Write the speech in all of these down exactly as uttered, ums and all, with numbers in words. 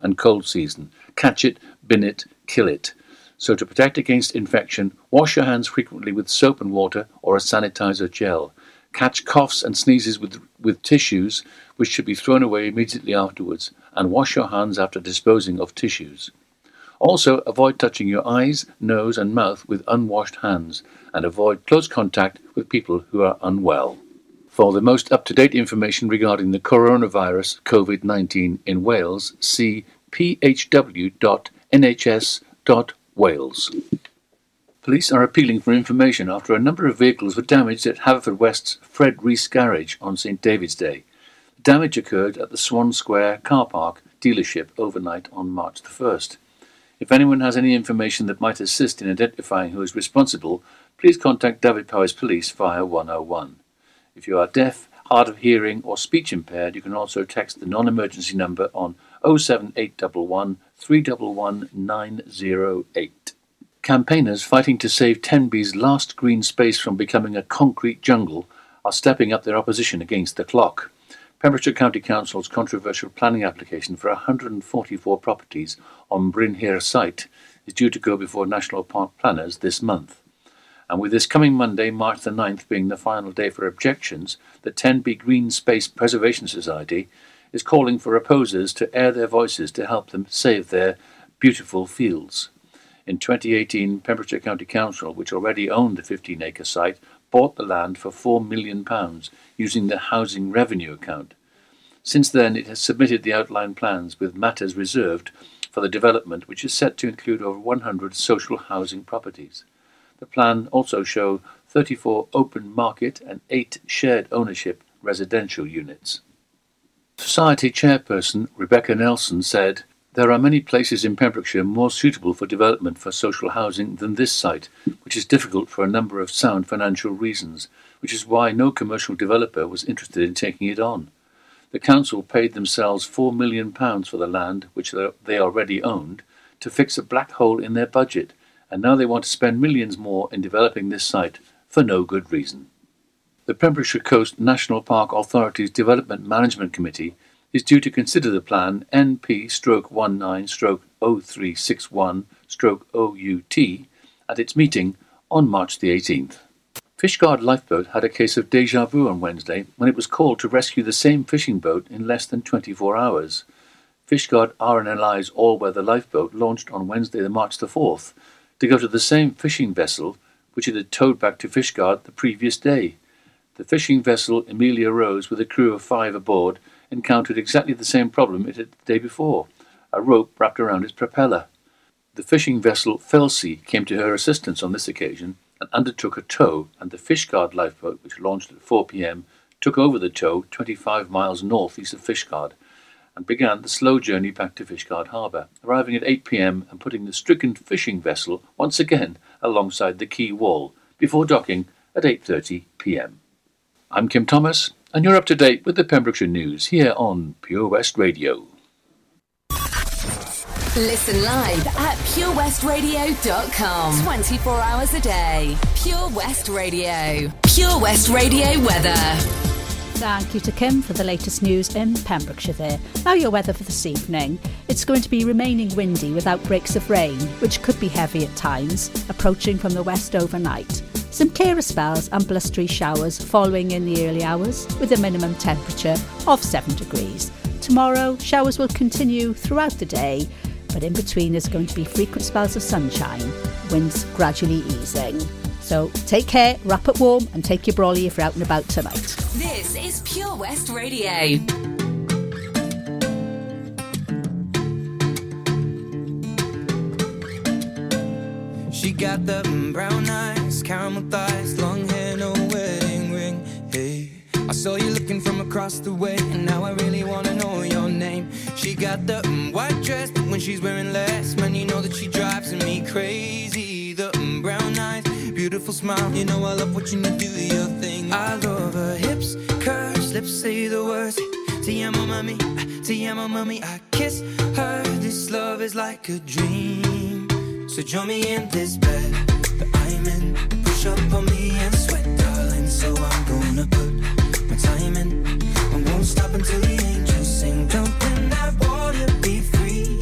and cold season. Catch it, bin it, kill it. So to protect against infection, wash your hands frequently with soap and water or a sanitizer gel. Catch coughs and sneezes with, with tissues, which should be thrown away immediately afterwards, and wash your hands after disposing of tissues. Also, avoid touching your eyes, nose and mouth with unwashed hands, and avoid close contact with people who are unwell. For the most up-to-date information regarding the coronavirus covid nineteen in Wales, see p h w dot n h s dot wales. Police are appealing for information after a number of vehicles were damaged at Haverfordwest's Fred Reese garage on Saint David's Day. Damage occurred at the Swan Square car park dealership overnight on March the first. If anyone has any information that might assist in identifying who is responsible, please contact David Powers Police via one oh one. If you are deaf, hard of hearing or speech impaired, you can also text the non-emergency number on oh seven eight one one, three one one, nine oh eight. Campaigners fighting to save Tenby's last green space from becoming a concrete jungle are stepping up their opposition against the clock. Pembrokeshire County Council's controversial planning application for one hundred forty-four properties on Brynhair site is due to go before National Park planners this month. And with this coming Monday, March the ninth, being the final day for objections, the Tenby Green Space Preservation Society is calling for opposers to air their voices to help them save their beautiful fields. In twenty eighteen, Pembrokeshire County Council, which already owned the fifteen-acre site, bought the land for four million pounds using the Housing Revenue Account. Since then, it has submitted the outline plans with matters reserved for the development, which is set to include over one hundred social housing properties. The plan also show thirty-four open market and eight shared ownership residential units. Society chairperson Rebecca Nelson said, "There are many places in Pembrokeshire more suitable for development for social housing than this site, which is difficult for a number of sound financial reasons, which is why no commercial developer was interested in taking it on. The council paid themselves four million pounds for the land, which they already owned, to fix a black hole in their budget, and now they want to spend millions more in developing this site for no good reason." The Pembrokeshire Coast National Park Authority's Development Management Committee is due to consider the plan N P nineteen oh three six one O U T at its meeting on March the eighteenth. Fishguard Lifeboat had a case of deja vu on Wednesday when it was called to rescue the same fishing boat in less than twenty-four hours. Fishguard R N L I's all-weather lifeboat launched on Wednesday, March the fourth, to go to the same fishing vessel which it had towed back to Fishguard the previous day. The fishing vessel Amelia Rose, with a crew of five aboard, encountered exactly the same problem it had the day before, a rope wrapped around its propeller. The fishing vessel Felsey came to her assistance on this occasion and undertook a tow, and the Fishguard lifeboat, which launched at four p.m, took over the tow twenty-five miles northeast of Fishguard and began the slow journey back to Fishguard Harbour, arriving at eight p.m. and putting the stricken fishing vessel once again alongside the quay wall before docking at eight thirty p.m. I'm Kim Thomas, and you're up to date with the Pembrokeshire News here on Pure West Radio. Listen live at pure west radio dot com. twenty-four hours a day. Pure West Radio. Pure West Radio weather. Thank you to Kim for the latest news in Pembrokeshire there. Now your weather for this evening. It's going to be remaining windy with outbreaks of rain, which could be heavy at times, approaching from the west overnight. Some clearer spells and blustery showers following in the early hours, with a minimum temperature of seven degrees. Tomorrow, showers will continue throughout the day, but in between there's going to be frequent spells of sunshine, winds gradually easing. So take care, wrap it warm and take your brolly if you're out and about tonight. This is Pure West Radio. She got them brown eyes, caramel thighs, long hair, no wedding ring. Hey, I saw you looking from across the way and now I really want to know your name. She got the white dress, but when she's wearing less, man, you know that she drives me crazy. The brown eyes, beautiful smile, you know I love watching you do your thing. I love her hips, curves, lips say the words, Te amo mami, te amo mami. I kiss her, this love is like a dream. So join me in this bed that I'm in, push up on me and sweat, darling. So I'm gonna put my time in, I won't stop until the angels sing. Jump in that water, be free.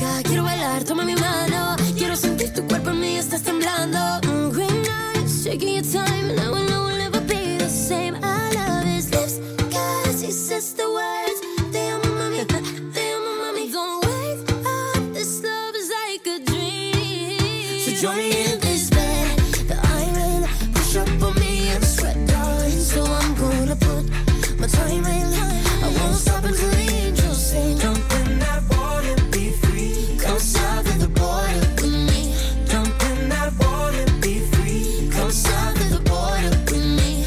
boca, quiero bailar, toma mi mano. Quiero sentir tu cuerpo en mí, estás temblando. Mm, green eyes, shaking your time. Now I know we'll never be the same. I love his lips, cause he says the words. Te amo, mami, te amo, mami. Don't wake up, this love is like a dream. So join me in this bed that I'm in. Push up on me and sweat, darling. So I'm gonna put my time in. I won't stop until the angels sing. Jump in that water, be free. Come south of the border with me. Jump in that water, be free. Come south of the border with me.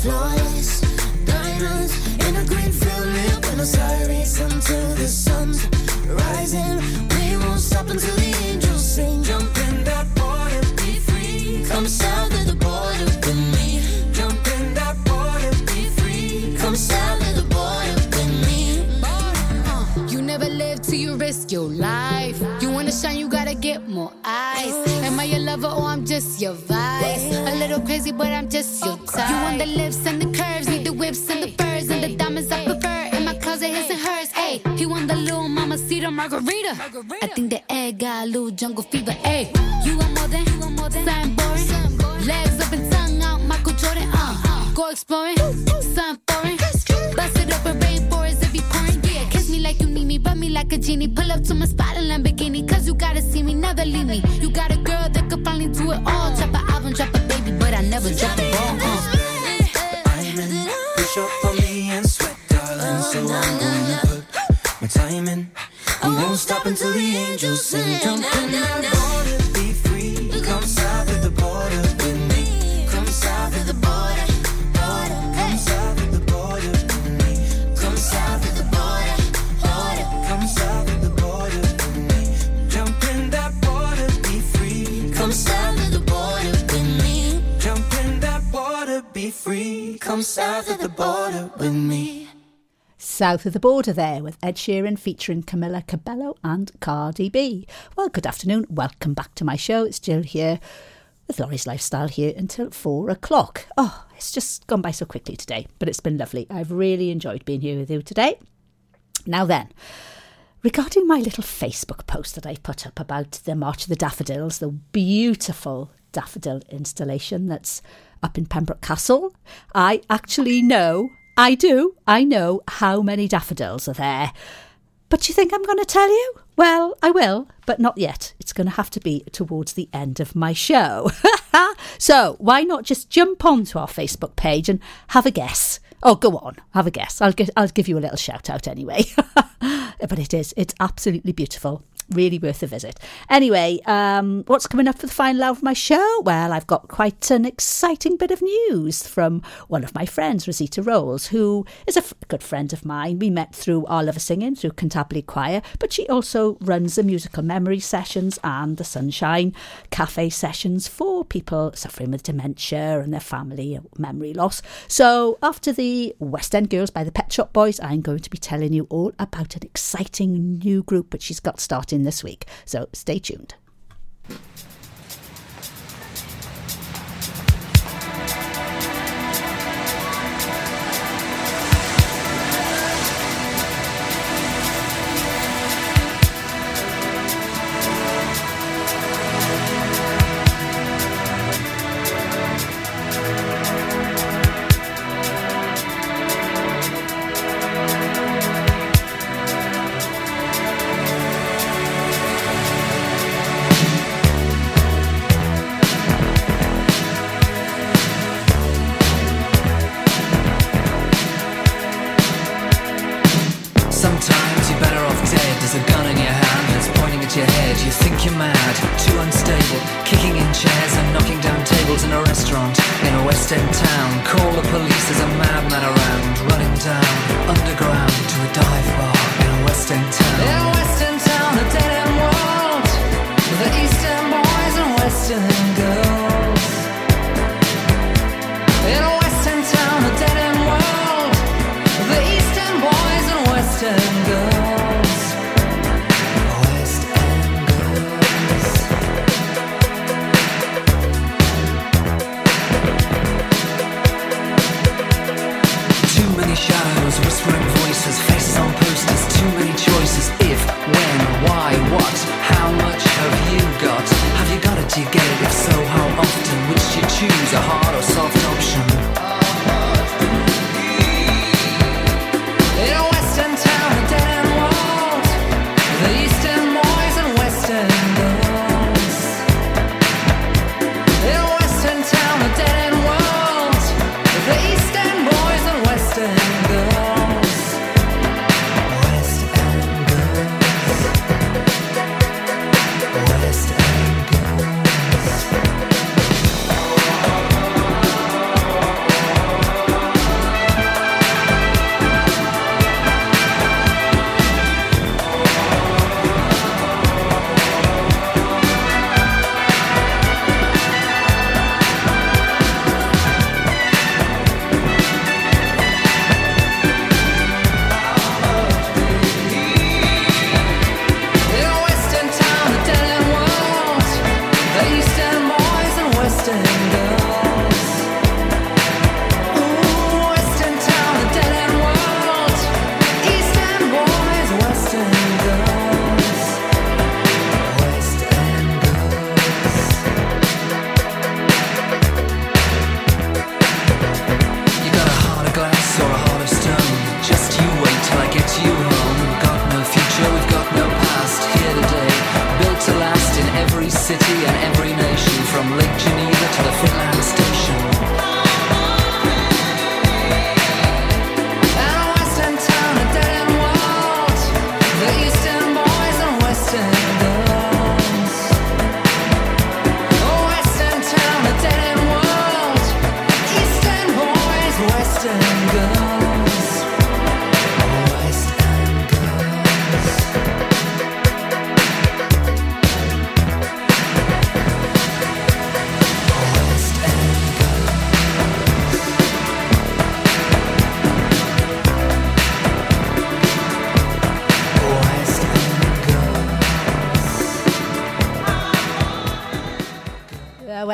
Flawless diamonds in a green field near Buenos Aires until the sun's rising. We won't stop until the angels sing. Jump in that water, be free. Come south of the border with me. Jump in that water, be free. Come south of the border with me. Uh, you never live till you risk your life. You wanna shine, you gotta get more eyes. Am I your lover or I'm just your vice? A little crazy, but I'm just your type. You want the lips and the curves, need the whips and the furs and the diamonds I prefer. In my closet, his and hers. Ay, he want the little mamacita margarita. I think the egg got a little jungle fever. Ay, you want more than, you want more than something boring. Legs up and tongue out, Michael Jordan. Uh, go exploring, something foreign. Bust it up and rainforest every pouring. Yeah, kiss me like you need me, rub me like a genie. Pull up to my spot in Lamborghini, cause you gotta see me, never leave me. You got a girl that could finally do it all. Drop an album, drop a baby, but I never drop a ball. Push up on me and sweat, darling. So I'm gonna put my time in. I won't stop until the angels sing. Jump in that water, be free. Come south of the border with me. Come south of the border. Come south of the border with me. Come south of the border. Come south of the border with me. Jump in that water, be free. Come south of the border with me. Jump in that water, be free. Come south of the border with me. South of the Border there with Ed Sheeran featuring Camila Cabello and Cardi B. Well, good afternoon. Welcome back to my show. It's Jill here with Laurie's Lifestyle here until four o'clock. Oh, it's just gone by so quickly today, but it's been lovely. I've really enjoyed being here with you today. Now then, regarding my little Facebook post that I put up about the March of the Daffodils, the beautiful daffodil installation that's up in Pembroke Castle, I actually know... I do, I know how many daffodils are there. But do you think I'm going to tell you? Well, I will, but not yet. It's going to have to be towards the end of my show. So why not just jump onto our Facebook page and have a guess? Oh, go on, have a guess. I'll, get, I'll give you a little shout out anyway. But it is, it's absolutely beautiful. Really worth a visit. Anyway, um, what's coming up for the final hour of my show? Well, I've got quite an exciting bit of news from one of my friends, Rosita Rolls, who is a f- good friend of mine. We met through our love of singing, through Cantabile Choir, but she also runs the Musical Memory Sessions and the Sunshine Cafe Sessions for people suffering with dementia and their family memory loss. So after the West End Girls by the Pet Shop Boys, I'm going to be telling you all about an exciting new group that she's got started this week, so stay tuned. Shadows, whispering voices, faces on posters, too many choices, if, when, why.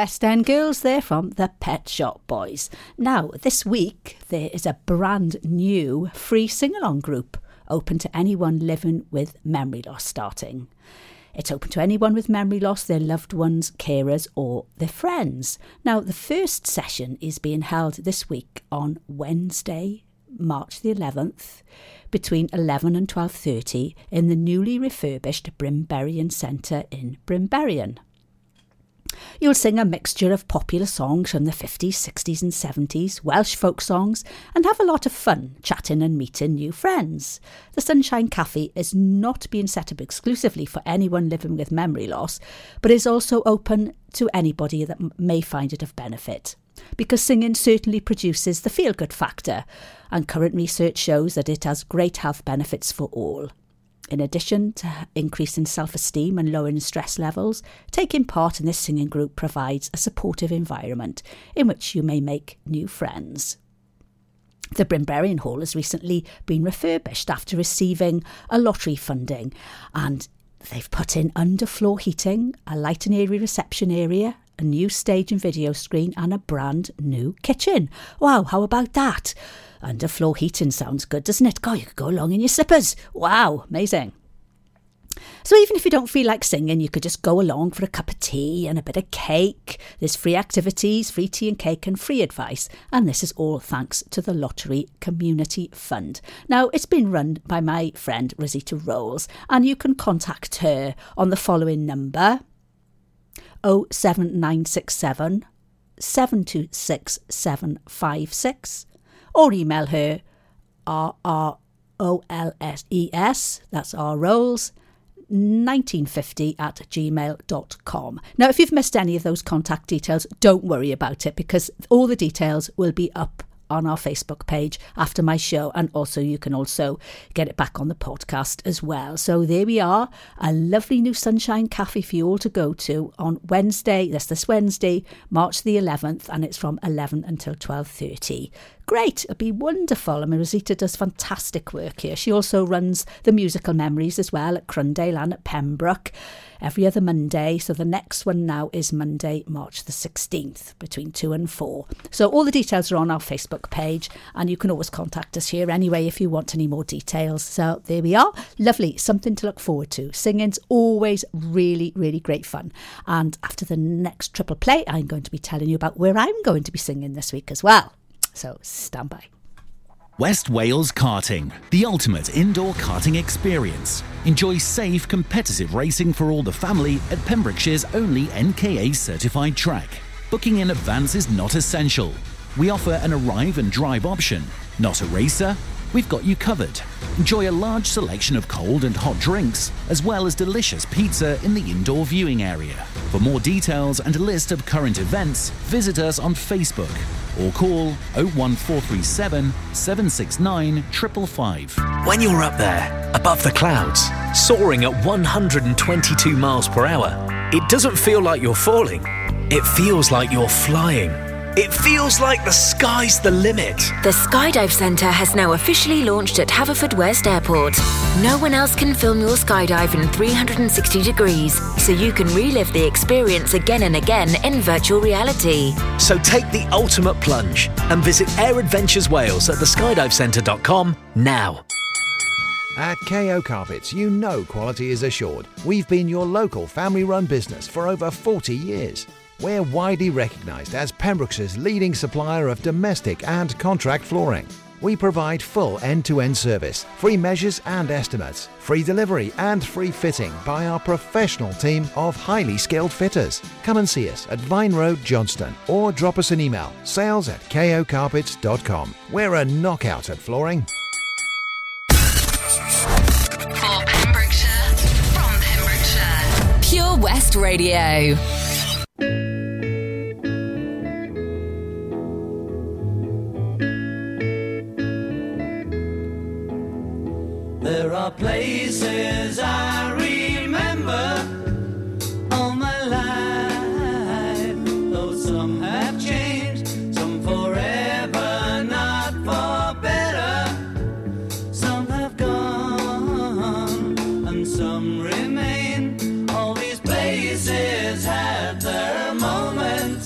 West End girls there from the Pet Shop Boys. Now, this week there is a brand new free sing-along group open to anyone living with memory loss starting. It's open to anyone with memory loss, their loved ones, carers or their friends. Now, the first session is being held this week on Wednesday, March the eleventh, between eleven and twelve thirty in the newly refurbished Brimberian Centre in Brimberian. You'll sing a mixture of popular songs from the fifties, sixties and seventies, Welsh folk songs, and have a lot of fun chatting and meeting new friends. The Sunshine Cafe is not being set up exclusively for anyone living with memory loss, but is also open to anybody that may find it of benefit, because singing certainly produces the feel-good factor, and current research shows that it has great health benefits for all. In addition to increasing self-esteem and lowering stress levels, taking part in this singing group provides a supportive environment in which you may make new friends. The Brimberian Hall has recently been refurbished after receiving a lottery funding, and they've put in underfloor heating, a light and airy reception area, a new stage and video screen and a brand new kitchen. Wow, how about that? Underfloor heating sounds good, doesn't it? God, you could go along in your slippers. Wow, amazing. So even if you don't feel like singing, you could just go along for a cup of tea and a bit of cake. There's free activities, free tea and cake and free advice. And this is all thanks to the Lottery Community Fund. Now, it's been run by my friend Rosita Rolls, and you can contact her on the following number: oh seven nine six seven, seven two six seven five six, or email her R R O L S E S, that's R Rolls, nineteen fifty at gmail dot com. Now, if you've missed any of those contact details, don't worry about it, because all the details will be up on our Facebook page after my show, and also you can also get it back on the podcast as well. So there we are, a lovely new Sunshine Cafe for you all to go to on Wednesday. That's this Wednesday, March the eleventh, and it's from eleven until twelve thirty. Great, it'll be wonderful. I mean, Rosita does fantastic work here. She also runs the Musical Memories as well at Crundale and at Pembroke every other Monday. So the next one now is Monday, March the sixteenth, between two and four. So all the details are on our Facebook page, and you can always contact us here anyway if you want any more details. So there we are. Lovely, something to look forward to. Singing's always really, really great fun. And after the next triple play, I'm going to be telling you about where I'm going to be singing this week as well. So stand by. West Wales Karting, the ultimate indoor karting experience. Enjoy safe, competitive racing for all the family at Pembrokeshire's only N K A certified track. Booking in advance is not essential. We offer an arrive and drive option. Not a racer? We've got you covered. Enjoy a large selection of cold and hot drinks, as well as delicious pizza in the indoor viewing area. For more details and a list of current events, visit us on Facebook or call oh one four three seven, seven six nine, five five five. When you're up there, above the clouds, soaring at one hundred twenty-two miles per hour, it doesn't feel like you're falling. It feels like you're flying. It feels like the sky's the limit. The Skydive Centre has now officially launched at Haverfordwest Airport. No one else can film your skydive in three hundred sixty degrees, so you can relive the experience again and again in virtual reality. So take the ultimate plunge and visit Air Adventures Wales at the skydive centre dot com now. At K O Carpets, you know quality is assured. We've been your local family-run business for over forty years. We're widely recognised as Pembrokeshire's leading supplier of domestic and contract flooring. We provide full end-to-end service, free measures and estimates, free delivery and free fitting by our professional team of highly skilled fitters. Come and see us at Vine Road, Johnston, or drop us an email, sales at k o carpets dot com. We're a knockout at flooring. For Pembrokeshire, from Pembrokeshire, Pure West Radio. There are places I remember all my life, though some have changed, some forever, not for better. Some have gone and some remain. All these places had their moments.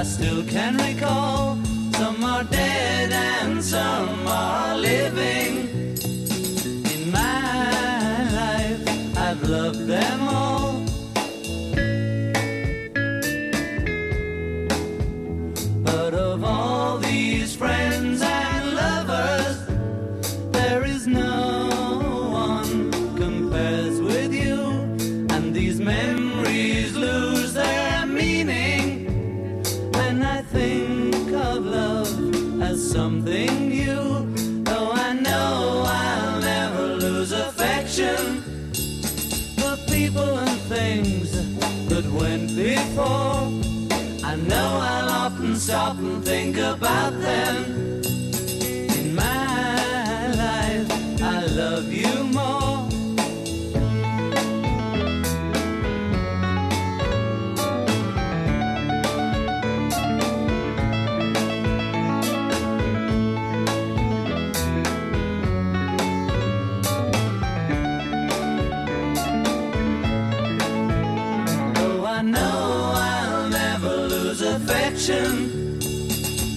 I still can recall. Some are dead and some are living. In my life, I've loved them all. But of all these friends and lovers, there is no one compares with you. And these memories lose their meaning when I think of love as something new. Though I know I'll never lose affection for people and things that went before. I know I'll often stop and think about them. In my life, I love you more.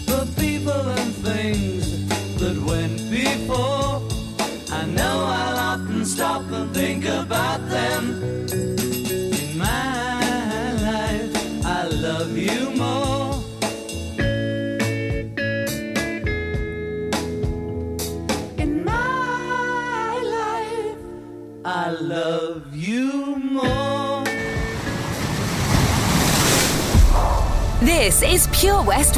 For people and things that went before, I know I'll often stop and think about them. In my life, I love you more. In my life, I love you more. This is Pure West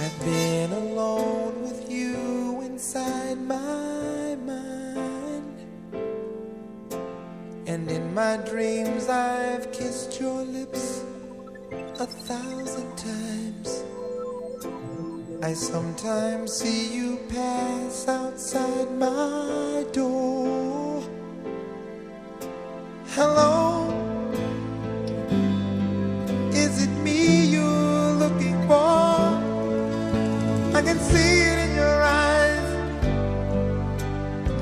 I've been alone with you inside my mind, and in my dreams I've kissed your lips a thousand times. I sometimes see you pass outside my door. Hello, is it me you're looking for? I can see it in your eyes,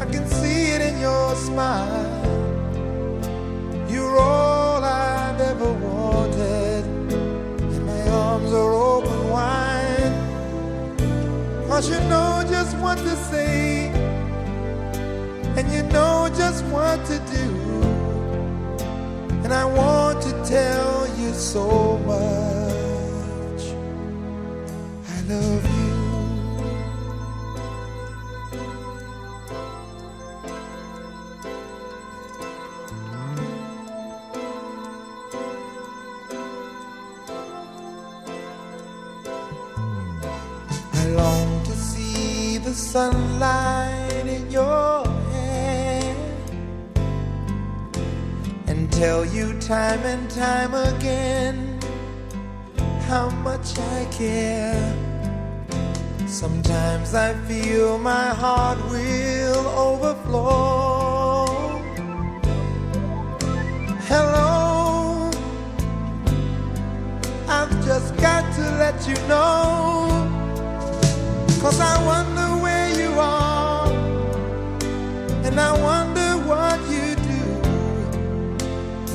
I can see it in your smile. You're all I've ever wanted, and my arms are open wide. 'Cause you know just what to say, and you know just what to do, and I want to tell you so much. I love you. Sunlight in your hair, and tell you time and time again how much I care. Sometimes I feel my heart will overflow. Hello, I've just got to let you know, 'cause I wonder are, and I wonder what you do.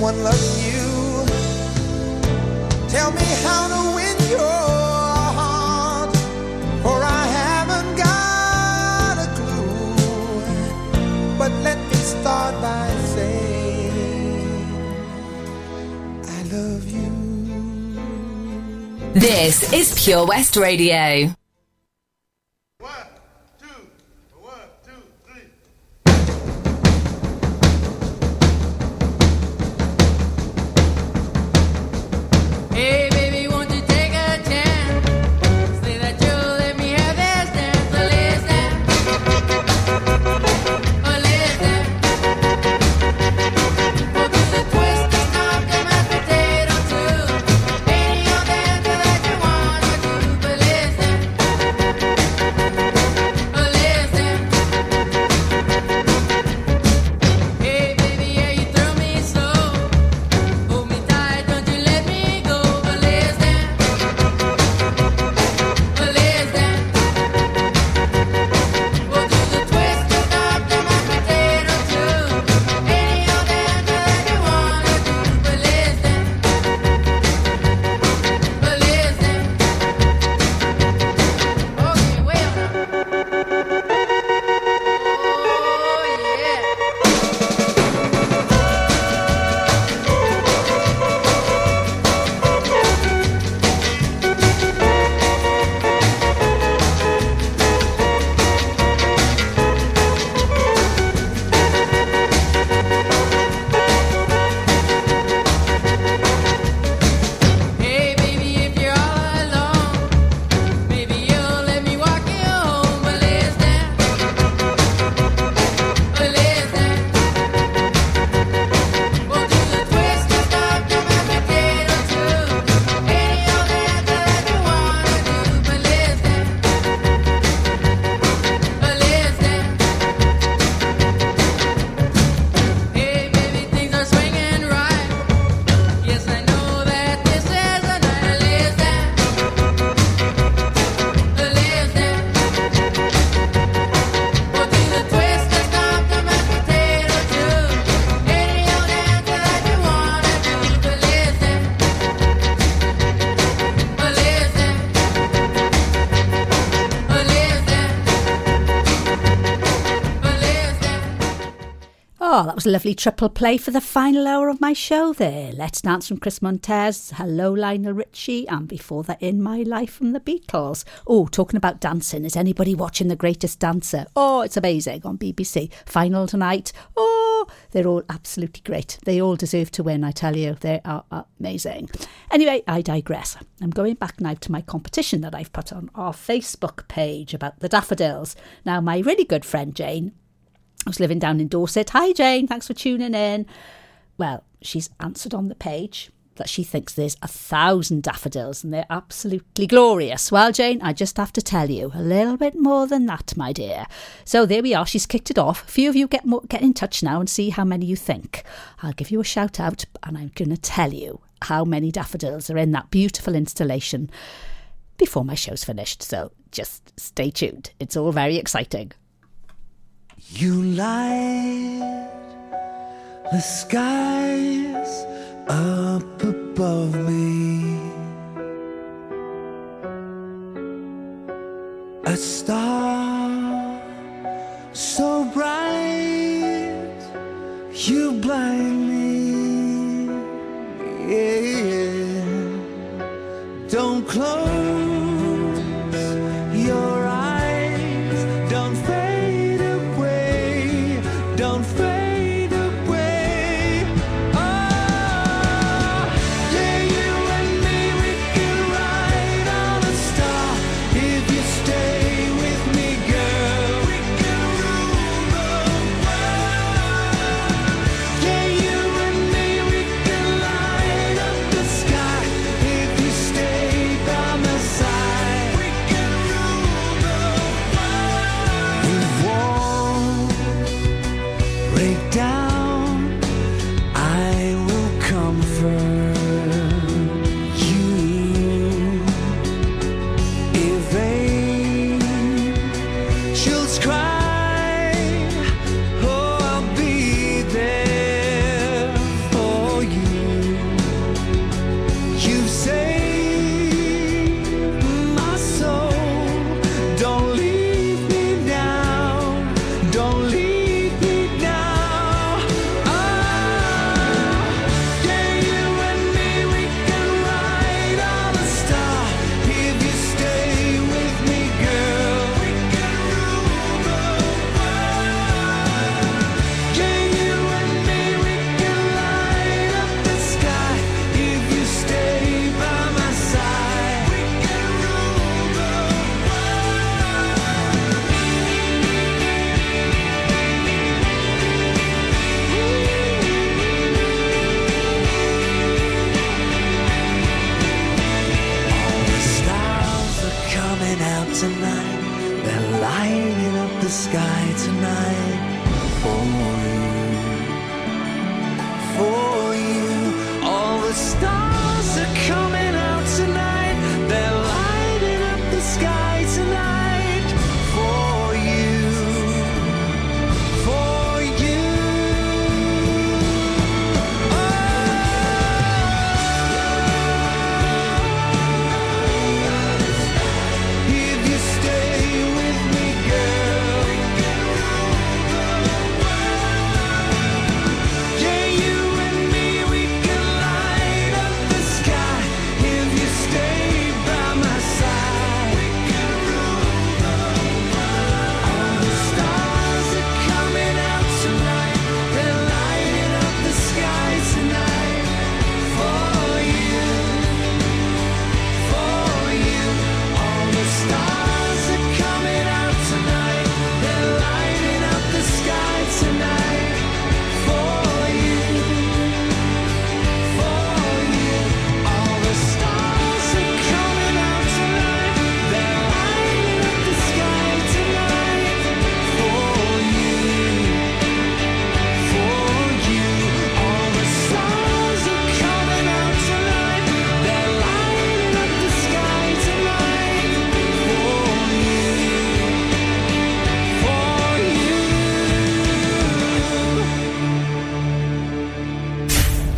someone loves you. Tell me how to win your heart, for I haven't got a clue. But let me start by saying I love you. This is Pure West Radio. Was a lovely triple play for the final hour of my show there. Let's Dance from Chris Montez, Hello Lionel Richie, and before that In My Life from the Beatles. Oh, talking about dancing, is anybody watching The Greatest Dancer? Oh, it's amazing on B B C. Final tonight. Oh, they're all absolutely great. They all deserve to win, I tell you. They are amazing. Anyway, I digress. I'm going back now to my competition that I've put on our Facebook page about the daffodils. Now, my really good friend Jane, I was living down in Dorset. Hi, Jane. Thanks for tuning in. Well, she's answered on the page that she thinks there's a thousand daffodils and they're absolutely glorious. Well, Jane, I just have to tell you a little bit more than that, my dear. So there we are. She's kicked it off. A few of you get more, get in touch now and see how many you think. I'll give you a shout out and I'm going to tell you how many daffodils are in that beautiful installation before my show's finished. So just stay tuned. It's all very exciting. You light the skies up above me, a star so bright you blind me. Yeah, yeah. Don't close your eyes. Side. sky tonight for you, for you. All the stars are coming out tonight, they're lighting up the sky tonight for you, for you. Oh, if you stay with me, girl, we can rule the world. Yeah, you and me, we can light up the sky. If you stay by my side, we can rule the world. All the stars are coming out tonight, they're lighting up the sky tonight for you, for you. All the stars are coming out tonight, they're lighting up the sky tonight for you, for you. All the stars are coming out tonight, they're lighting up the sky tonight for you, for you. All the stars are coming out tonight, they're lighting up the sky tonight for you, for you.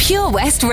Pure West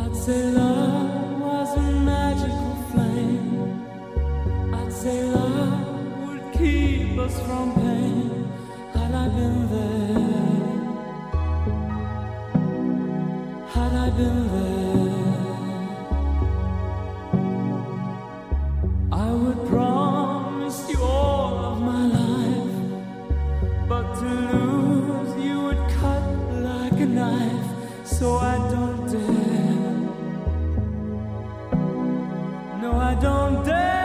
I'd say love was a magical flame. I'd say love would keep us from pain. Had I been there, had I been there, I would promise you all of my life. But to lose you would cut like a knife. So I don't dare. No, I don't dare.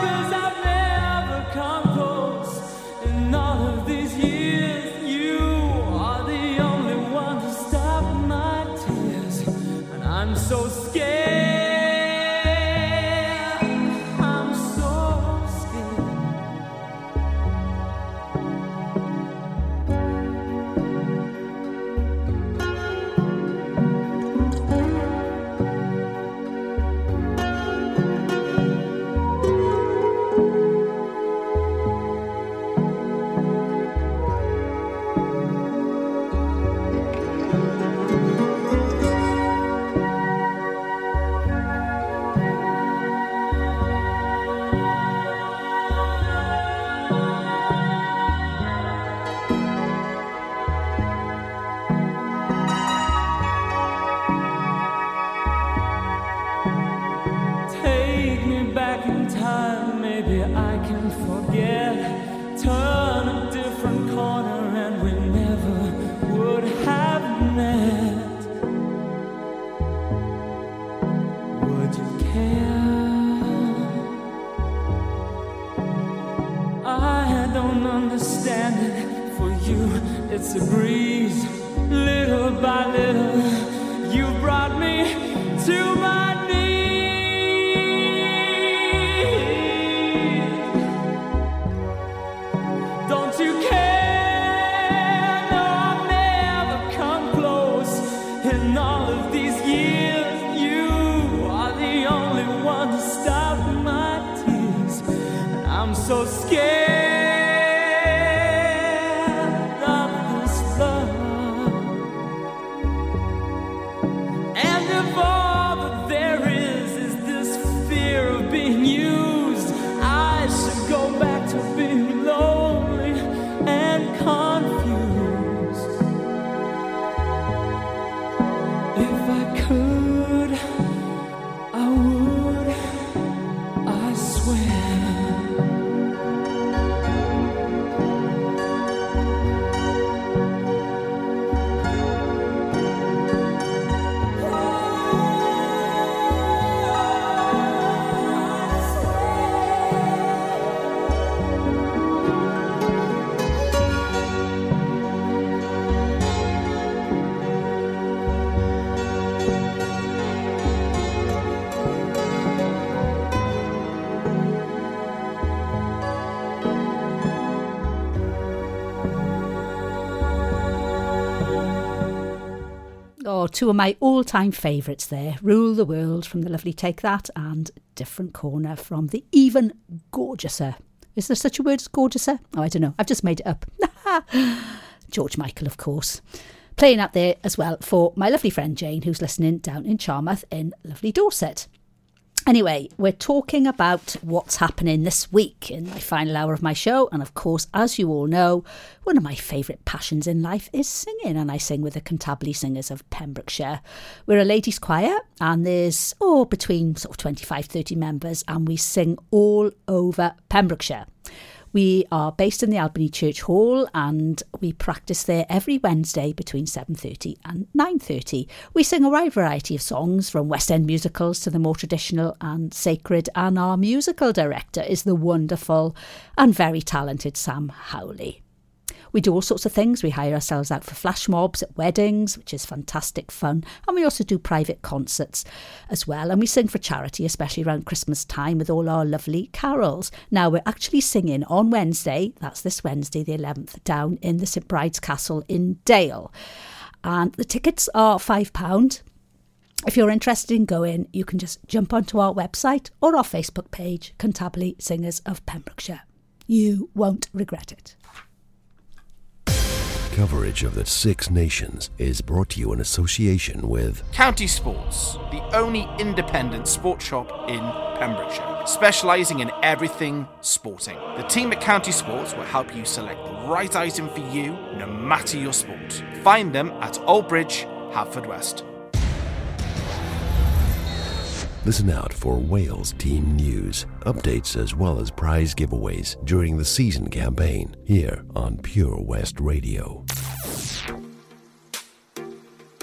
Cause I've never come close in all of these years. You are the only one to stop my tears. And I'm so scared. I'm so scared. Take me back in time, maybe I can forget. Turn a different corner and we never would have met. Would you care? I don't understand it. For you, it's a breeze. Little by little, you brought me to my knees. Don't you care? No, I've never come close in all of these years. You are the only one to stop my tears. And I'm so scared of this love. And if all that there is is this fear of being used, I should go back to being lonely and confused. If I could, I would, I swear. two of my all-time favourites there, Rule the World from the lovely Take That and Different Corner from the even gorgeouser. Is there such a word as gorgeouser? Oh, I don't know. I've just made it up. George Michael, of course. Playing out there as well for my lovely friend Jane, who's listening down in Charmouth in lovely Dorset. Anyway, we're talking about what's happening this week in my final hour of my show. And of course, as you all know, one of my favourite passions in life is singing. And I sing with the Cantabile Singers of Pembrokeshire. We're a ladies' choir and there's oh, between sort of twenty-five, thirty members, and we sing all over Pembrokeshire. We are based in the Albany Church Hall and we practice there every Wednesday between seven thirty and nine thirty. We sing a wide variety of songs, from West End musicals to the more traditional and sacred, and our musical director is the wonderful and very talented Sam Howley. We do all sorts of things. We hire ourselves out for flash mobs at weddings, which is fantastic fun. And we also do private concerts as well. And we sing for charity, especially around Christmas time with all our lovely carols. Now, we're actually singing on Wednesday, that's this Wednesday the eleventh, down in the Saint Bride's Castle in Dale. And the tickets are five pounds. If you're interested in going, you can just jump onto our website or our Facebook page, Cantabile Singers of Pembrokeshire. You won't regret it. Coverage of the Six Nations is brought to you in association with County Sports, the only independent sports shop in Pembrokeshire, specialising in everything sporting. The team at County Sports will help you select the right item for you, no matter your sport. Find them at Old Bridge, Haverford West. Listen out for Wales team news, updates as well as prize giveaways during the season campaign here on Pure West Radio.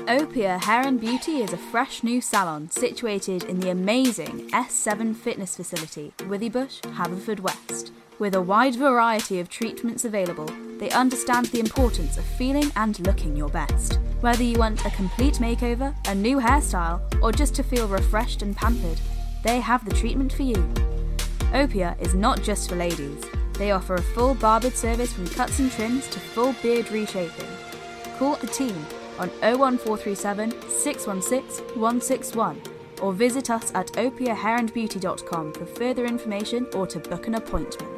Opia Hair and Beauty is a fresh new salon situated in the amazing S seven Fitness Facility, Withybush, Haverford West. With a wide variety of treatments available, they understand the importance of feeling and looking your best. Whether you want a complete makeover, a new hairstyle, or just to feel refreshed and pampered, they have the treatment for you. Opia is not just for ladies. They offer a full barbered service from cuts and trims to full beard reshaping. Call the team on oh one four three seven, six one six, one six one or visit us at opia hair and beauty dot com for further information or to book an appointment.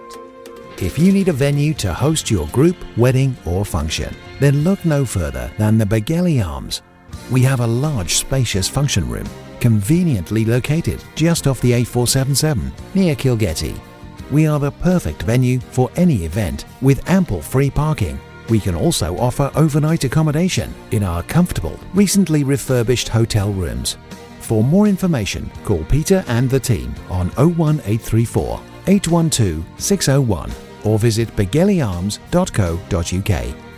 If you need a venue to host your group, wedding or function, then look no further than the Begelly Arms. We have a large, spacious function room, conveniently located just off the A four seventy-seven near Kilgetty. We are the perfect venue for any event with ample free parking. We can also offer overnight accommodation in our comfortable, recently refurbished hotel rooms. For more information, call Peter and the team on oh one eight three four, eight one two, six oh one. Or visit begelly arms dot co dot uk.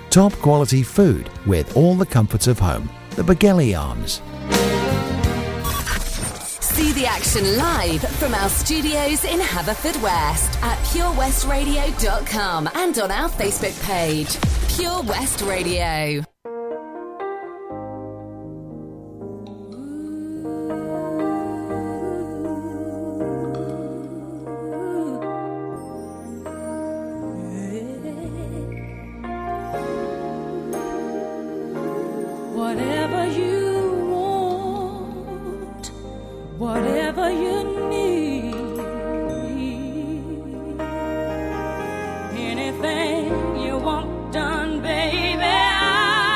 Top quality food with all the comforts of home. The Begelly Arms. See the action live from our studios in Haverford West at pure west radio dot com and on our Facebook page, Pure West Radio. Anything you want done, baby, I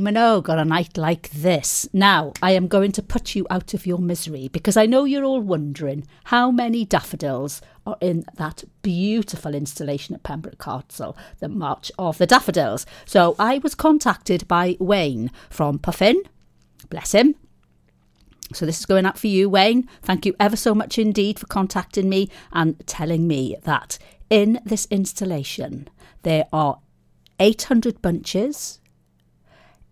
Minogue on a night like this. Now, I am going to put you out of your misery because I know you're all wondering how many daffodils are in that beautiful installation at Pembroke Castle, the March of the Daffodils. So I was contacted by Wayne from Puffin. Bless him. So this is going out for you, Wayne. Thank you ever so much indeed for contacting me and telling me that in this installation there are eight hundred bunches,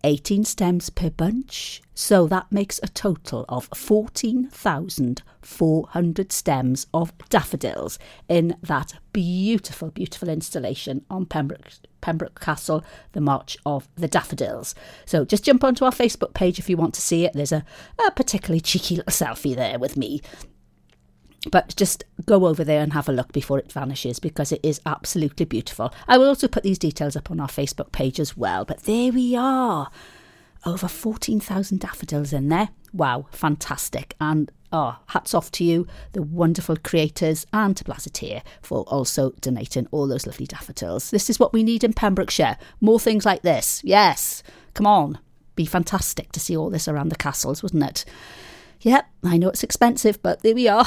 eighteen stems per bunch, so that makes a total of fourteen thousand four hundred stems of daffodils in that beautiful, beautiful installation on Pembroke, Pembroke Castle, the March of the Daffodils. So just jump onto our Facebook page if you want to see it. There's a, a particularly cheeky little selfie there with me. But just go over there and have a look before it vanishes because it is absolutely beautiful. I will also put these details up on our Facebook page as well. But there we are. Over fourteen thousand daffodils in there. Wow, fantastic. And oh, hats off to you, the wonderful creators, and to Blaseteer for also donating all those lovely daffodils. This is what we need in Pembrokeshire. More things like this. Yes, come on. Be fantastic to see all this around the castles, wouldn't it? Yep, I know it's expensive, but there we are.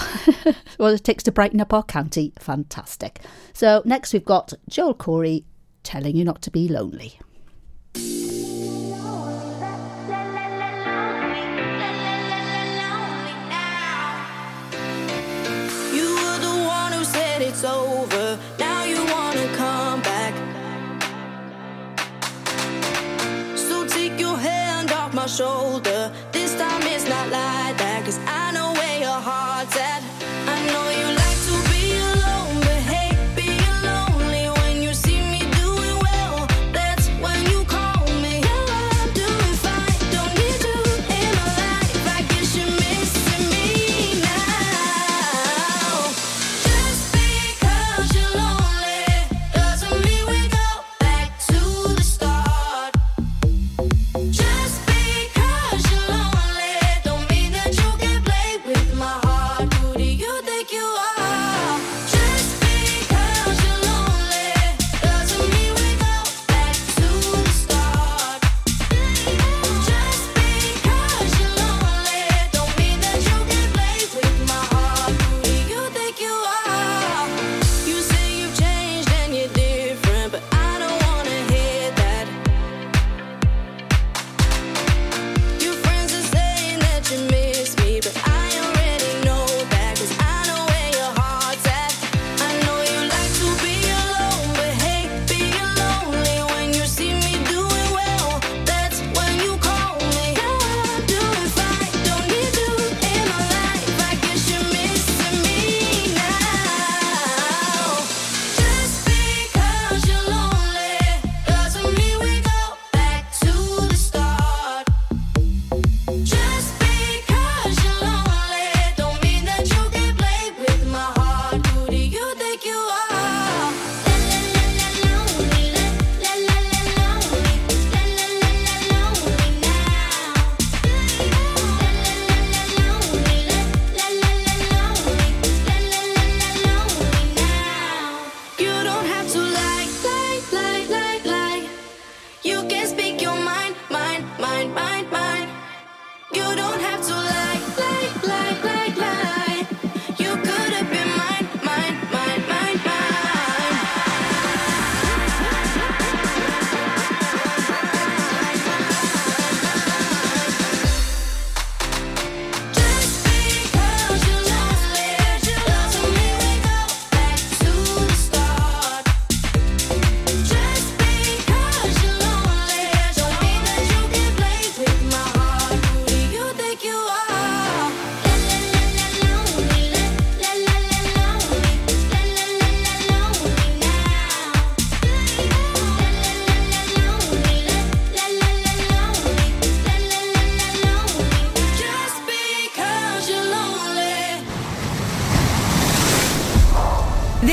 What it takes to brighten up our county. Fantastic. So next we've got Joel Corey, Telling You Not to Be Lonely. It's over, now you wanna come back. So take your hand off my shoulder. This time it's not like that, 'cause I know where your heart's at. I know you like to be alone, but hate being lonely. When you see me doing well, that's when you call me. Now I'm doing fine, don't need you in my life. I guess you're missing me now. You're lonely, doesn't mean we go back to the start. Just because you're lonely, don't mean that you can play with my heart. Who do you think you are? Just because you're lonely, doesn't mean we go back to the start. Just because you're lonely, don't mean that you can play with my heart. Who do you think you are? You say you've changed and you're different, but I don't wanna hear that. Your friends are saying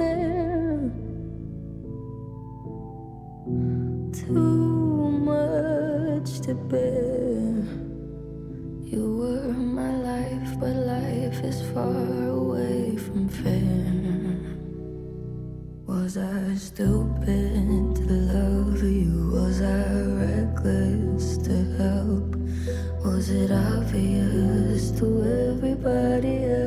that you miss me, but I already know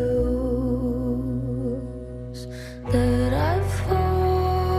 that, 'cause I know where your heart's at. I know you like to be alone, but hate being lonely. When you see me doing well, that's when you call me. Now I'm doing fine, don't need you in my life. I guess you're missing me now. Just because you're lonely doesn't mean we go back to the start. Just because you're lonely don't mean that you can play with my heart. Who do you think you are? La la la la lonely, la la la la lonely, la la la la lonely now. La la la la lonely, la la la la lonely, la la la la lonely now. You don't have to like, like, like, like, like. You can speak your mind, mind, mind, mind, mind. You don't have to like, like, like, like, like. You could have been mine, mine, mine, mine, mine. Just because you're lonely doesn't mean we go back to the start. Just because you're lonely don't mean that you can play with my heart. Who do you think you are? La la la la lonely, la la la la lonely, la la la la lonely now. La la la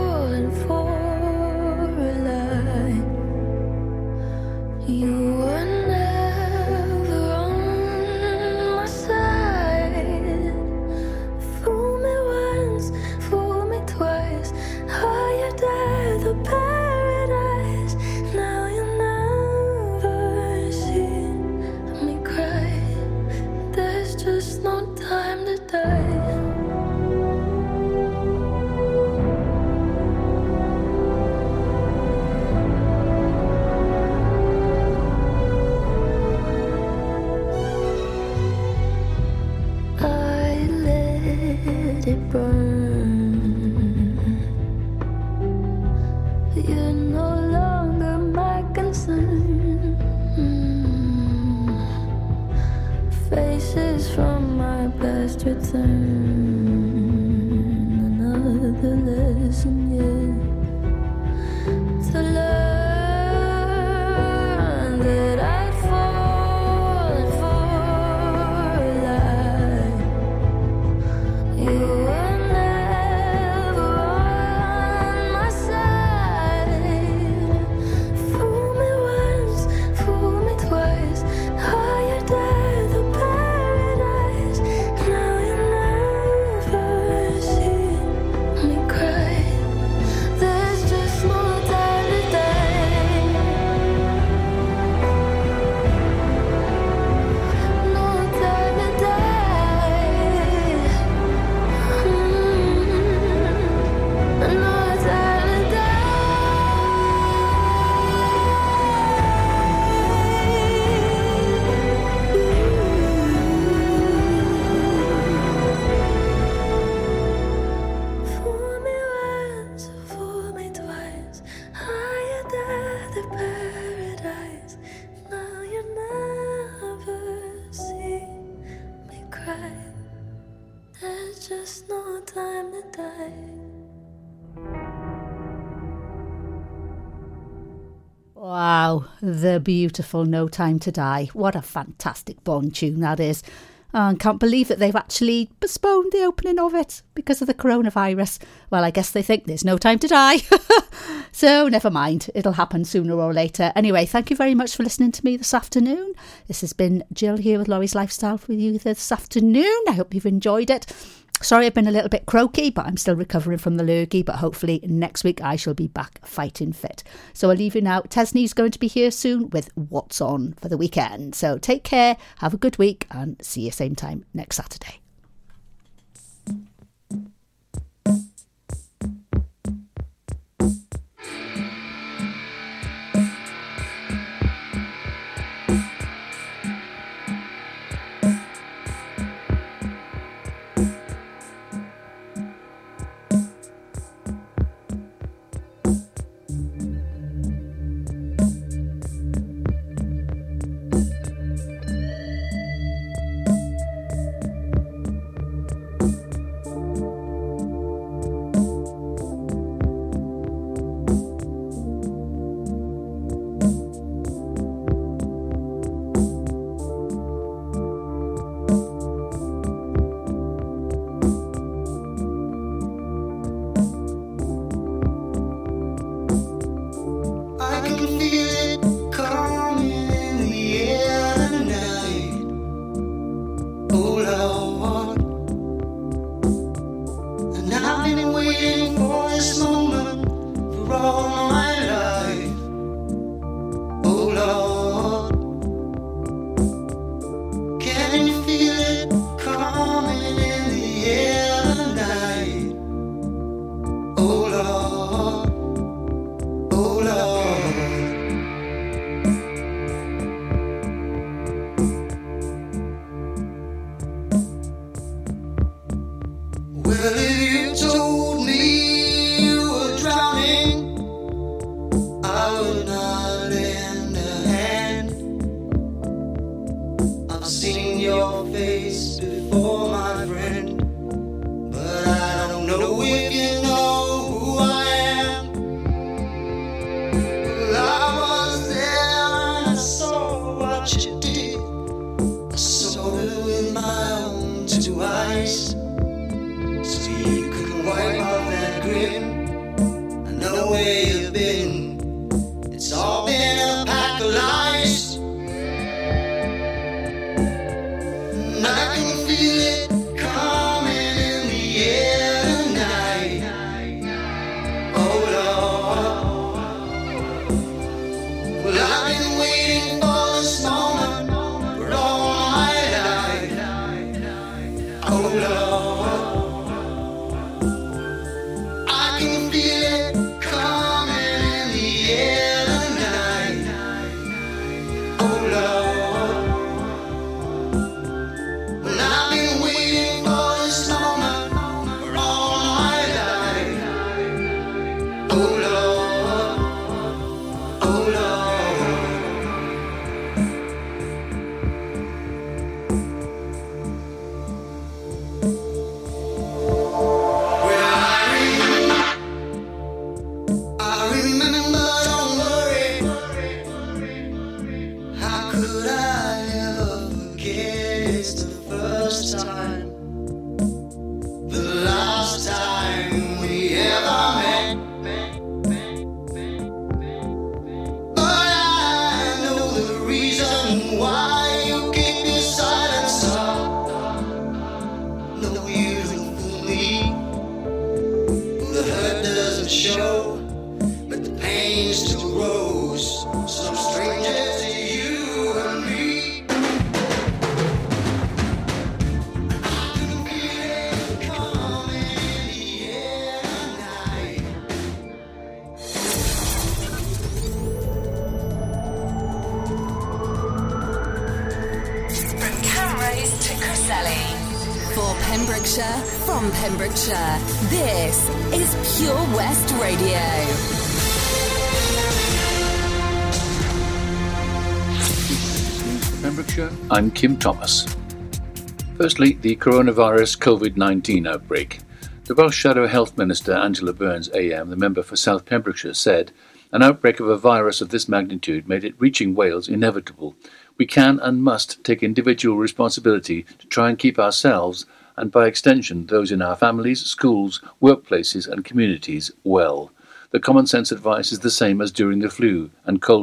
la lonely, la la la lonely, la la la la lonely. Just because you're lonely. This is Pure West Radio. For Pembrokeshire, from Pembrokeshire. I should have known I'd leave alone. Just goes to show that the blood you bleed is just the blood you own. We were a pair, but I saw you there. Too much to bear. You were my life, but life is far away from fair. Was I stupid to love you? Was I reckless to help? Was it obvious to everybody else that I fall? paradise. Now you'll never see me cry. There's just no time to die. Wow, the beautiful No Time to Die. What a fantastic Bond tune that is. And can't believe that they've actually postponed the opening of it because of the coronavirus. Well, I guess they think there's no time to die. So never mind, it'll happen sooner or later. Anyway, thank you very much for listening to me this afternoon. This has been Jill here with Laurie's Lifestyle with you this afternoon. I hope you've enjoyed it. Sorry I've been a little bit croaky, but I'm still recovering from the lurgy, but hopefully next week I shall be back fighting fit. So I'll leave you now. Tesney's going to be here soon with What's On for the weekend. So take care, have a good week, and see you same time next Saturday. This is Pure West Radio. Pembrokeshire, I'm Kim Thomas. Firstly, the coronavirus COVID nineteen outbreak. The Welsh Shadow Health Minister Angela Burns A M, the member for South Pembrokeshire, said, "An outbreak of a virus of this magnitude made it reaching Wales inevitable. We can and must take individual responsibility to try and keep ourselves, and by extension those in our families, schools, workplaces and communities, well. The common sense advice is the same as during the flu and cold